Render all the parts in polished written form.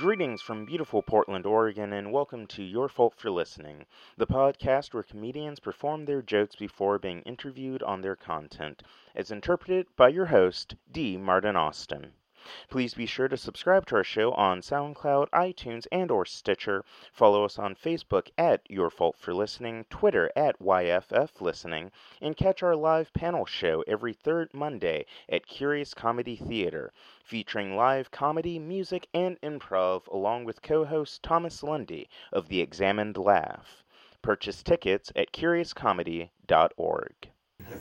Greetings from beautiful Portland, Oregon, and welcome to Your Fault for Listening, the podcast where comedians perform their jokes before being interviewed on their content, as interpreted by your host, D. Martin Austin. Please be sure to subscribe to our show on SoundCloud, iTunes, and/or Stitcher. Follow us on Facebook at Your Fault for Listening, Twitter at YFF Listening, and catch our live panel show every third Monday at Curious Comedy Theater, featuring live comedy, music, and improv, along with co-host Thomas Lundy of The Examined Laugh. Purchase tickets at CuriousComedy.org.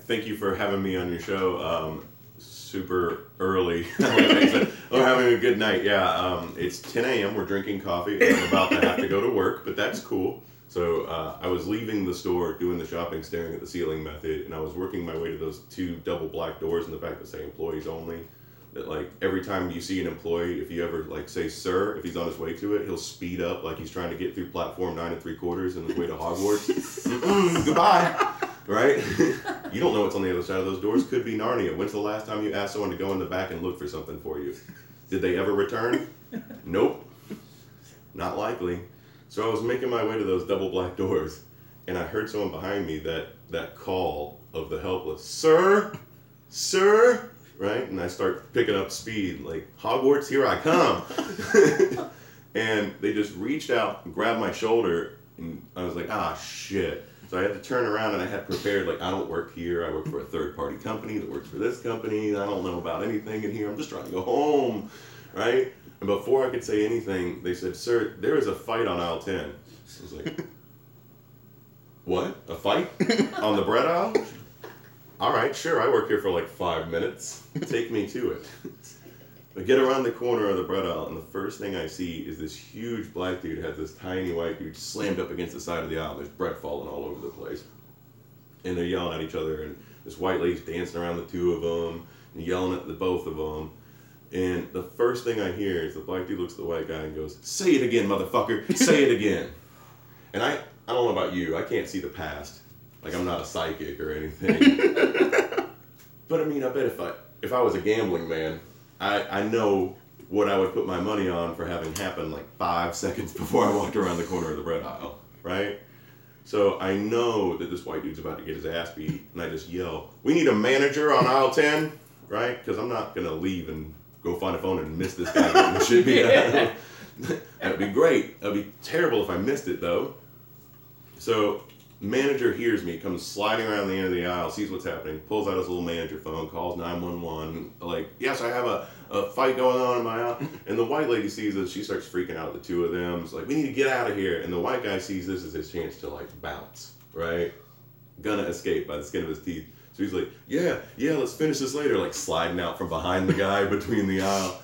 Thank you for having me on your show. Super early. Oh, having a good night. Yeah, it's 10 a.m. We're drinking coffee. I'm about to have to go to work, but that's cool. So I was leaving the store, doing the shopping, staring at the ceiling method, and I was working my way to those two double black doors in the back that say employees only. That like every time you see an employee, if you ever like say sir, if he's on his way to it, he'll speed up like he's trying to get through platform 9 3/4 on his way to Hogwarts. Goodbye. Right? You don't know what's on the other side of those doors. Could be Narnia. When's the last time you asked someone to go in the back and look for something for you? Did they ever return? Nope. Not likely. So I was making my way to those double black doors, and I heard someone behind me, that call of the helpless. Sir? Sir? Right? And I start picking up speed, like, Hogwarts, here I come. And they just reached out and grabbed my shoulder, and I was like, ah, shit. So I had to turn around, and I had prepared, like, I don't work here. I work for a third-party company that works for this company. I don't know about anything in here. I'm just trying to go home, right? And before I could say anything, they said, sir, there is a fight on aisle 10. I was like, what? A fight? On the bread aisle? All right, sure. I work here for, like, 5 minutes. Take me to it. I get around the corner of the bread aisle, and the first thing I see is this huge black dude has this tiny white dude slammed up against the side of the aisle. There's bread falling all over the place. And they're yelling at each other, and this white lady's dancing around the two of them, and yelling at the both of them. And the first thing I hear is the black dude looks at the white guy and goes, say it again, motherfucker, say it again. And I don't know about you, I can't see the past. Like, I'm not a psychic or anything. But I mean, I bet if I was a gambling man, I know what I would put my money on for having happened like 5 seconds before I walked around the corner of the bread aisle, right? So I know that this white dude's about to get his ass beat, and I just yell, we need a manager on aisle 10, right? Because I'm not going to leave and go find a phone and miss this guy getting the shit beat out. That would be great. It would be terrible if I missed it, though. So manager hears me, comes sliding around the end of the aisle, sees what's happening, pulls out his little manager phone, calls 911, like, yes, I have a fight going on in my aisle. And the white lady sees this, she starts freaking out at the two of them. It's like, we need to get out of here. And the white guy sees this as his chance to, like, bounce, right? Gonna escape by the skin of his teeth. So he's like, yeah, let's finish this later, like, sliding out from behind the guy between the aisle.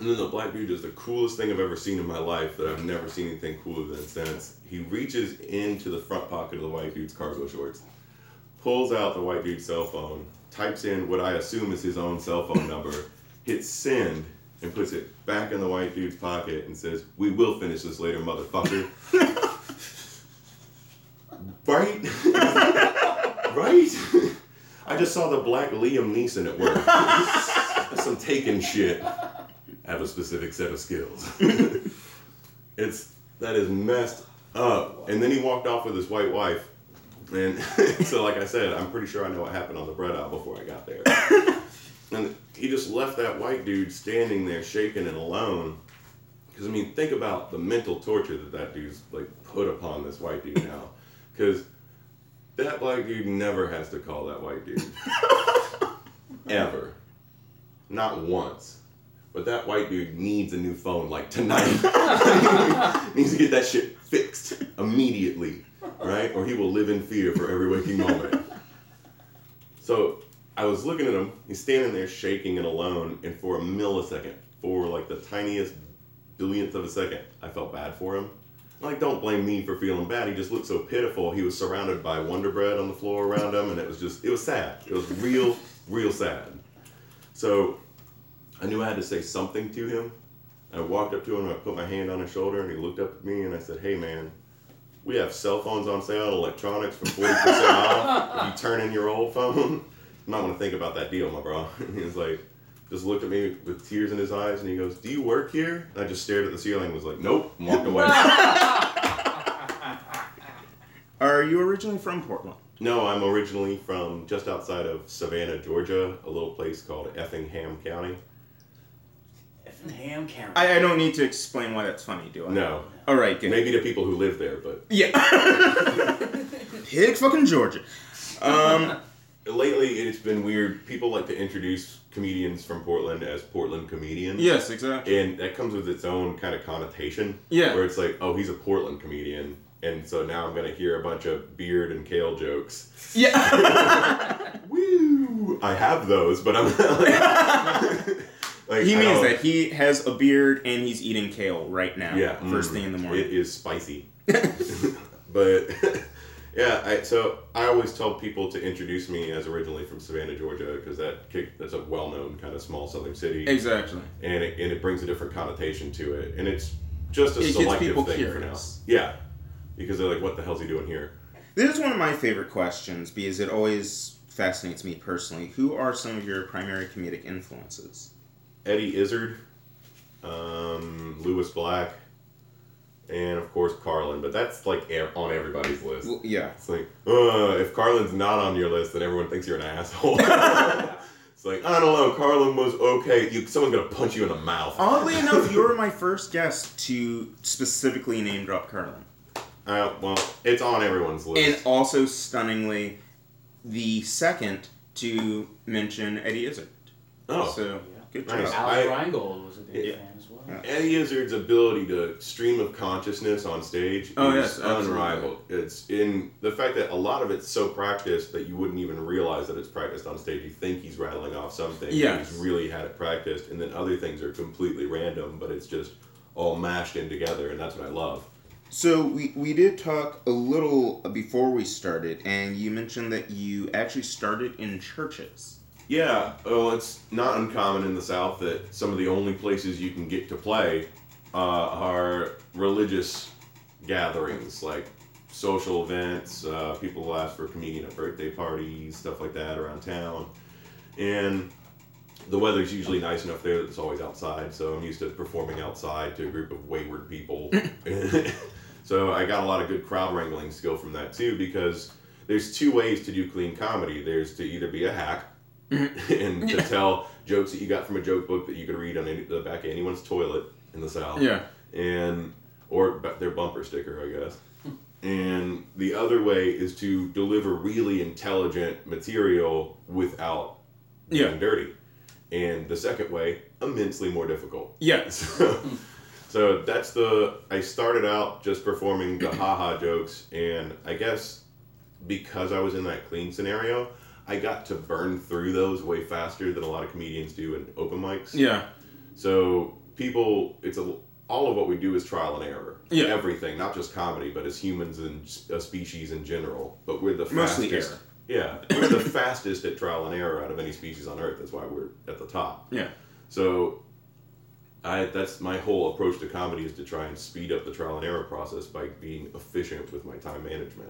And then the black dude is the coolest thing I've ever seen in my life, that I've never seen anything cooler than since. He reaches into the front pocket of the white dude's cargo shorts, pulls out the white dude's cell phone, types in what I assume is his own cell phone number, hits send, and puts it back in the white dude's pocket and says, we will finish this later, motherfucker. Right? Right? I just saw the black Liam Neeson at work. That's some taken shit. I have a specific set of skills. That is messed up. And then he walked off with his white wife. And so, like I said, I'm pretty sure I know what happened on the bread aisle before I got there. And he just left that white dude standing there shaken and alone. Because, I mean, think about the mental torture that dude's, like, put upon this white dude now. Because that black dude never has to call that white dude. Ever. Not once. But that white dude needs a new phone, like, tonight. Needs to get that shit fixed immediately, right? Or he will live in fear for every waking moment. So I was looking at him. He's standing there shaking and alone. And for a millisecond, for, like, the tiniest billionth of a second, I felt bad for him. Like, don't blame me for feeling bad. He just looked so pitiful. He was surrounded by Wonder Bread on the floor around him. And it was sad. It was real, real sad. So I knew I had to say something to him. I walked up to him, and I put my hand on his shoulder, and he looked up at me, and I said, hey, man, we have cell phones on sale and electronics for 40% off. If you turn in your old phone, you might want to think about that deal, my bro. And he was like, just looked at me with tears in his eyes, and he goes, "Do you work here?" And I just stared at the ceiling and was like, "Nope," and walked away. Are you originally from Portland? No, I'm originally from just outside of Savannah, Georgia, a little place called Effingham County. Effingham County. I don't need to explain why that's funny, do I? No. All right, good. Maybe to people who live there, but... Yeah. Pick fucking Georgia. Lately, it's been weird. People like to introduce comedians from Portland as Portland comedians. Yes, exactly. And that comes with its own kind of connotation. Yeah. Where it's like, oh, he's a Portland comedian. And so now I'm going to hear a bunch of beard and kale jokes. Yeah. Woo! I have those, but I'm like... he means that he has a beard and he's eating kale right now. Yeah. First thing in the morning. It is spicy. But... Yeah, I always tell people to introduce me as originally from Savannah, Georgia, because that's a well-known kind of small southern city. Exactly. And it brings a different connotation to it. And it's just a selective thing curious. For now. Yeah. Because they're like, what the hell's he doing here? This is one of my favorite questions, because it always fascinates me personally. Who are some of your primary comedic influences? Eddie Izzard, Lewis Black. And, of course, Carlin. But that's, like, on everybody's list. Well, yeah. It's like, if Carlin's not on your list, then everyone thinks you're an asshole. It's like, I don't know, Carlin was okay. Someone's going to punch you in the mouth. Oddly enough, you were my first guest to specifically name drop Carlin. Well, it's on everyone's list. And also, stunningly, the second to mention Eddie Izzard. Oh. So, yeah. Good job. Nice. Alf Rangel was a big fan. Yeah. Eddie Izzard's ability to stream of consciousness on stage is unrivaled. It's in the fact that a lot of it's so practiced that you wouldn't even realize that it's practiced on stage. You think he's rattling off something, yes. He's really had it practiced, and then other things are completely random, but it's just all mashed in together, and that's what I love. So we did talk a little before we started, and you mentioned that you actually started in churches. Yeah, well, it's not uncommon in the South that some of the only places you can get to play are religious gatherings, like social events. People will ask for a comedian at birthday parties, stuff like that around town. And the weather's usually nice enough there that it's always outside, so I'm used to performing outside to a group of wayward people. So I got a lot of good crowd wrangling skill from that, too, because there's two ways to do clean comedy. There's to either be a hack, and to tell jokes that you got from a joke book that you could read on the back of anyone's toilet in the South. Yeah. Or their bumper sticker, I guess. And the other way is to deliver really intelligent material without being dirty. And the second way, immensely more difficult. Yeah. So that's I started out just performing the ha-ha jokes, and I guess because I was in that clean scenario, I got to burn through those way faster than a lot of comedians do in open mics. Yeah. So people, all of what we do is trial and error. Yeah. Everything, not just comedy, but as humans and a species in general. But we're the fastest. Mostly error. Yeah. We're the fastest at trial and error out of any species on Earth. That's why we're at the top. Yeah. So that's my whole approach to comedy, is to try and speed up the trial and error process by being efficient with my time management.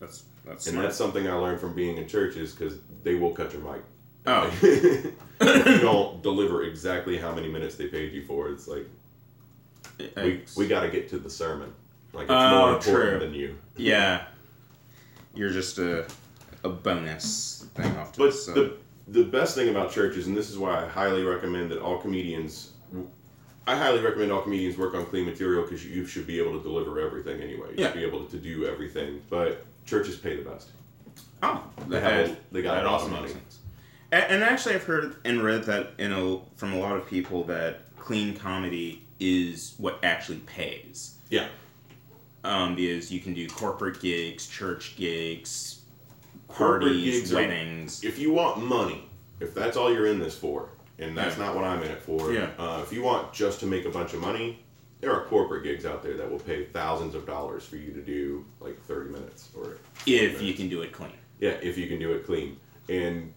That's something I learned from being in churches, because they will cut your mic. Oh. If you don't deliver exactly how many minutes they paid you for, it's like, we got to get to the sermon. Like, it's more important than you. Yeah. You're just a bonus thing off to the side. But the best thing about churches, and this is why I highly recommend that all comedians... I highly recommend all comedians work on clean material, because you should be able to deliver everything anyway. You should be able to do everything, but... Churches pay the best. Oh, they got a lot of money. And actually, I've heard and read that from a lot of people that clean comedy is what actually pays. Yeah. Because you can do corporate gigs, church gigs, parties, weddings. If you want money, if that's all you're in this for, and that's not what I'm in it for, if you want just to make a bunch of money, there are corporate gigs out there that will pay thousands of dollars for you to do like 30 minutes or if you can do it clean. Yeah, if you can do it clean. And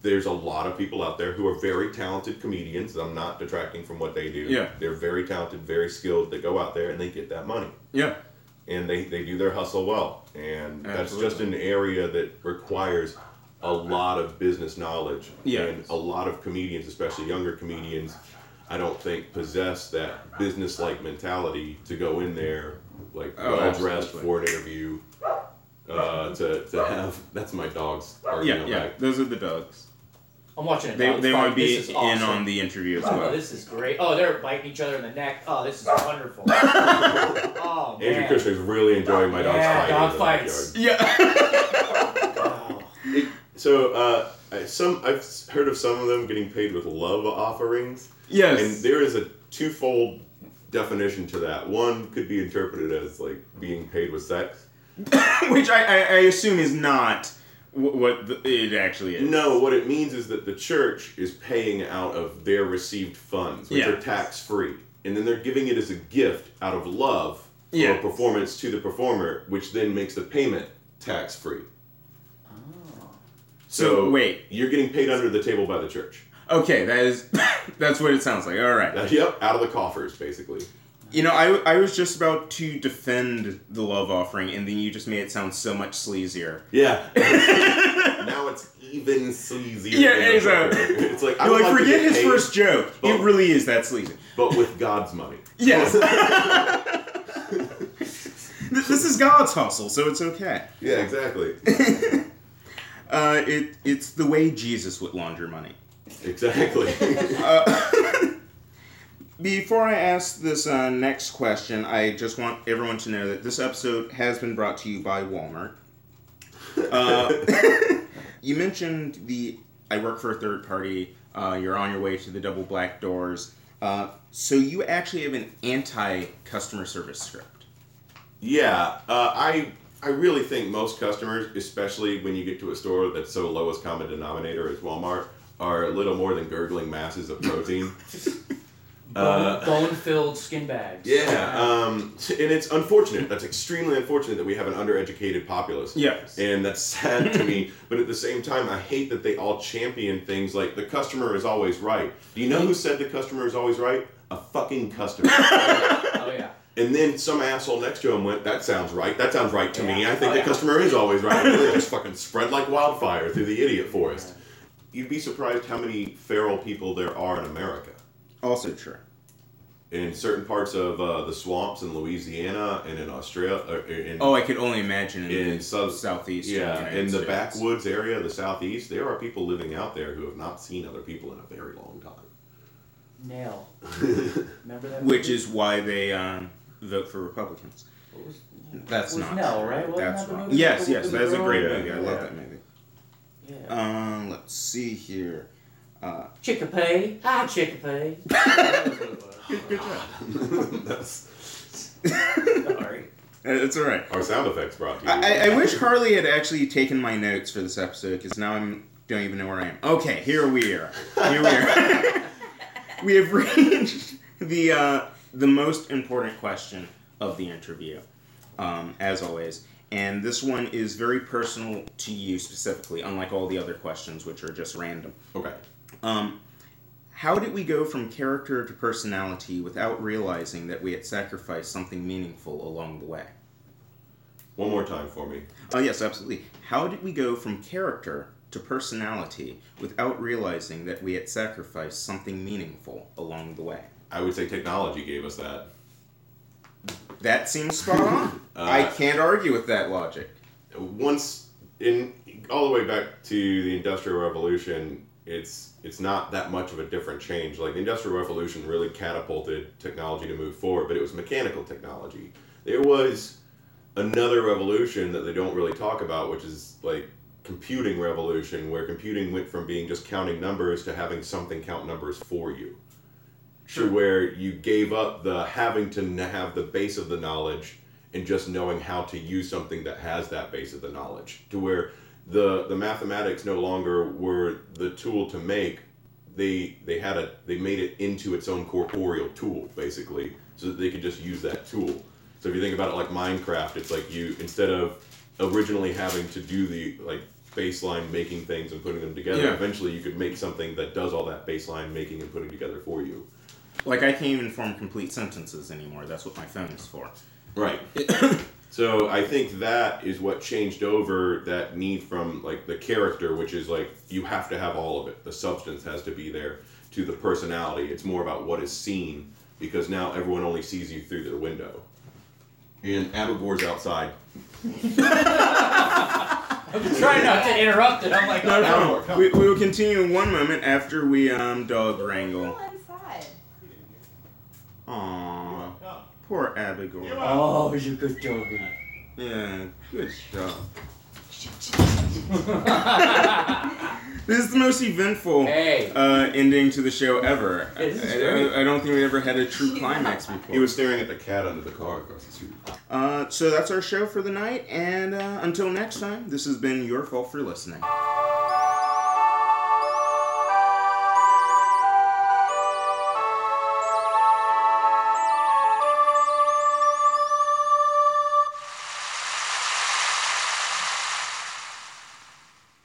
there's a lot of people out there who are very talented comedians. I'm not detracting from what they do. Yeah. They're very talented, very skilled. They go out there and they get that money. Yeah. And they do their hustle well. And Absolutely. That's just an area that requires a lot of business knowledge. Yeah. And a lot of comedians, especially younger comedians, I don't think possess that business-like mentality to go in there, like, well-dressed for an interview. To have... That's my dog's argument. Yeah, yeah. Those are the dogs. I'm watching a dog. They want to be in on the interview as well. Oh, this is great. Oh, they're biting each other in the neck. Oh, this is wonderful. Oh, man. Andrew Kushner's really enjoying my dog's fights. Yeah, dog fights. Yeah. So, I've heard of some of them getting paid with love offerings. Yes. And there is a twofold definition to that. One could be interpreted as, like, being paid with sex. Which I assume is not what it actually is. No, what it means is that the church is paying out of their received funds, which are tax-free. And then they're giving it as a gift out of love for a performance to the performer, which then makes the payment tax-free. Oh. So wait. You're getting paid under the table by the church. Okay, that's what it sounds like. All right. Yep, out of the coffers, basically. You know, I was just about to defend the love offering, and then you just made it sound so much sleazier. Yeah. Now it's even sleazier. Yeah, exactly. It's like, you're like forget his first joke. But, it really is that sleazy. But with God's money. Yes. This is God's hustle, so it's okay. Yeah, exactly. It's the way Jesus would launder money. Exactly. Before I ask this next question, I just want everyone to know that this episode has been brought to you by Walmart. You mentioned I work for a third party, you're on your way to the double black doors, so you actually have an anti-customer service script. Yeah, I really think most customers, especially when you get to a store that's so lowest common denominator as Walmart, are little more than gurgling masses of protein. Bone-filled skin bags. Yeah, and it's unfortunate. That's extremely unfortunate that we have an undereducated populace. Yes. And that's sad to me, but at the same time, I hate that they all champion things like, the customer is always right. Do you know who said the customer is always right? A fucking customer. Oh, yeah. And then some asshole next to him went, that sounds right to me. I think the customer is always right. And they just fucking spread like wildfire through the idiot forest. You'd be surprised how many feral people there are in America. Also true. In certain parts of the swamps in Louisiana and in Australia. I could only imagine in southeast. Yeah, in the backwoods area of the southeast, there are people living out there who have not seen other people in a very long time. Nail. Remember that? Which is why they vote for Republicans. That's not. Nell, right? That's wrong. Yes, that's a great movie. I love that movie. Yeah. Let's see here. Chickapee. Hi, Chickapee. Good job. Sorry. It's all right. Our sound effects brought to you. I wish Carly had actually taken my notes for this episode, because now I don't even know where I am. Okay, here we are. We have reached the most important question of the interview, as always. And this one is very personal to you specifically, unlike all the other questions, which are just random. Okay. How did we go from character to personality without realizing that we had sacrificed something meaningful along the way? One more time for me. Oh, yes, absolutely. How did we go from character to personality without realizing that we had sacrificed something meaningful along the way? I would say technology gave us that. That seems spot on. I can't argue with that logic. All the way back to the Industrial Revolution, it's not that much of a different change. Like, the Industrial Revolution really catapulted technology to move forward, but it was mechanical technology. There was another revolution that they don't really talk about, which is, like, computing revolution, where computing went from being just counting numbers to having something count numbers for you. Sure. Where you gave up the having to have the base of the knowledge and just knowing how to use something that has that base of the knowledge. To where the mathematics no longer were the tool to make. They made it into its own corporeal tool, basically, so that they could just use that tool. So if you think about it like Minecraft, it's like you, instead of originally having to do the like baseline making things and putting them together, eventually you could make something that does all that baseline making and putting together for you. Like, I can't even form complete sentences anymore. That's what my phone is for. Right. So I think that is what changed over that need from, like, the character, which is, like, you have to have all of it. The substance has to be there, to the personality. It's more about what is seen, because now everyone only sees you through their window. And Abigor's outside. I'm trying not to interrupt it. I'm like, no. We will continue in one moment after we dog wrangle. Aww. Poor Abigor. Oh, you good dog. Yeah, good dog. This is the most eventful ending to the show ever. I don't think we ever had a true climax before. He was staring at the cat under the car across the street. So that's our show for the night, and until next time, this has been Your Fault for Listening.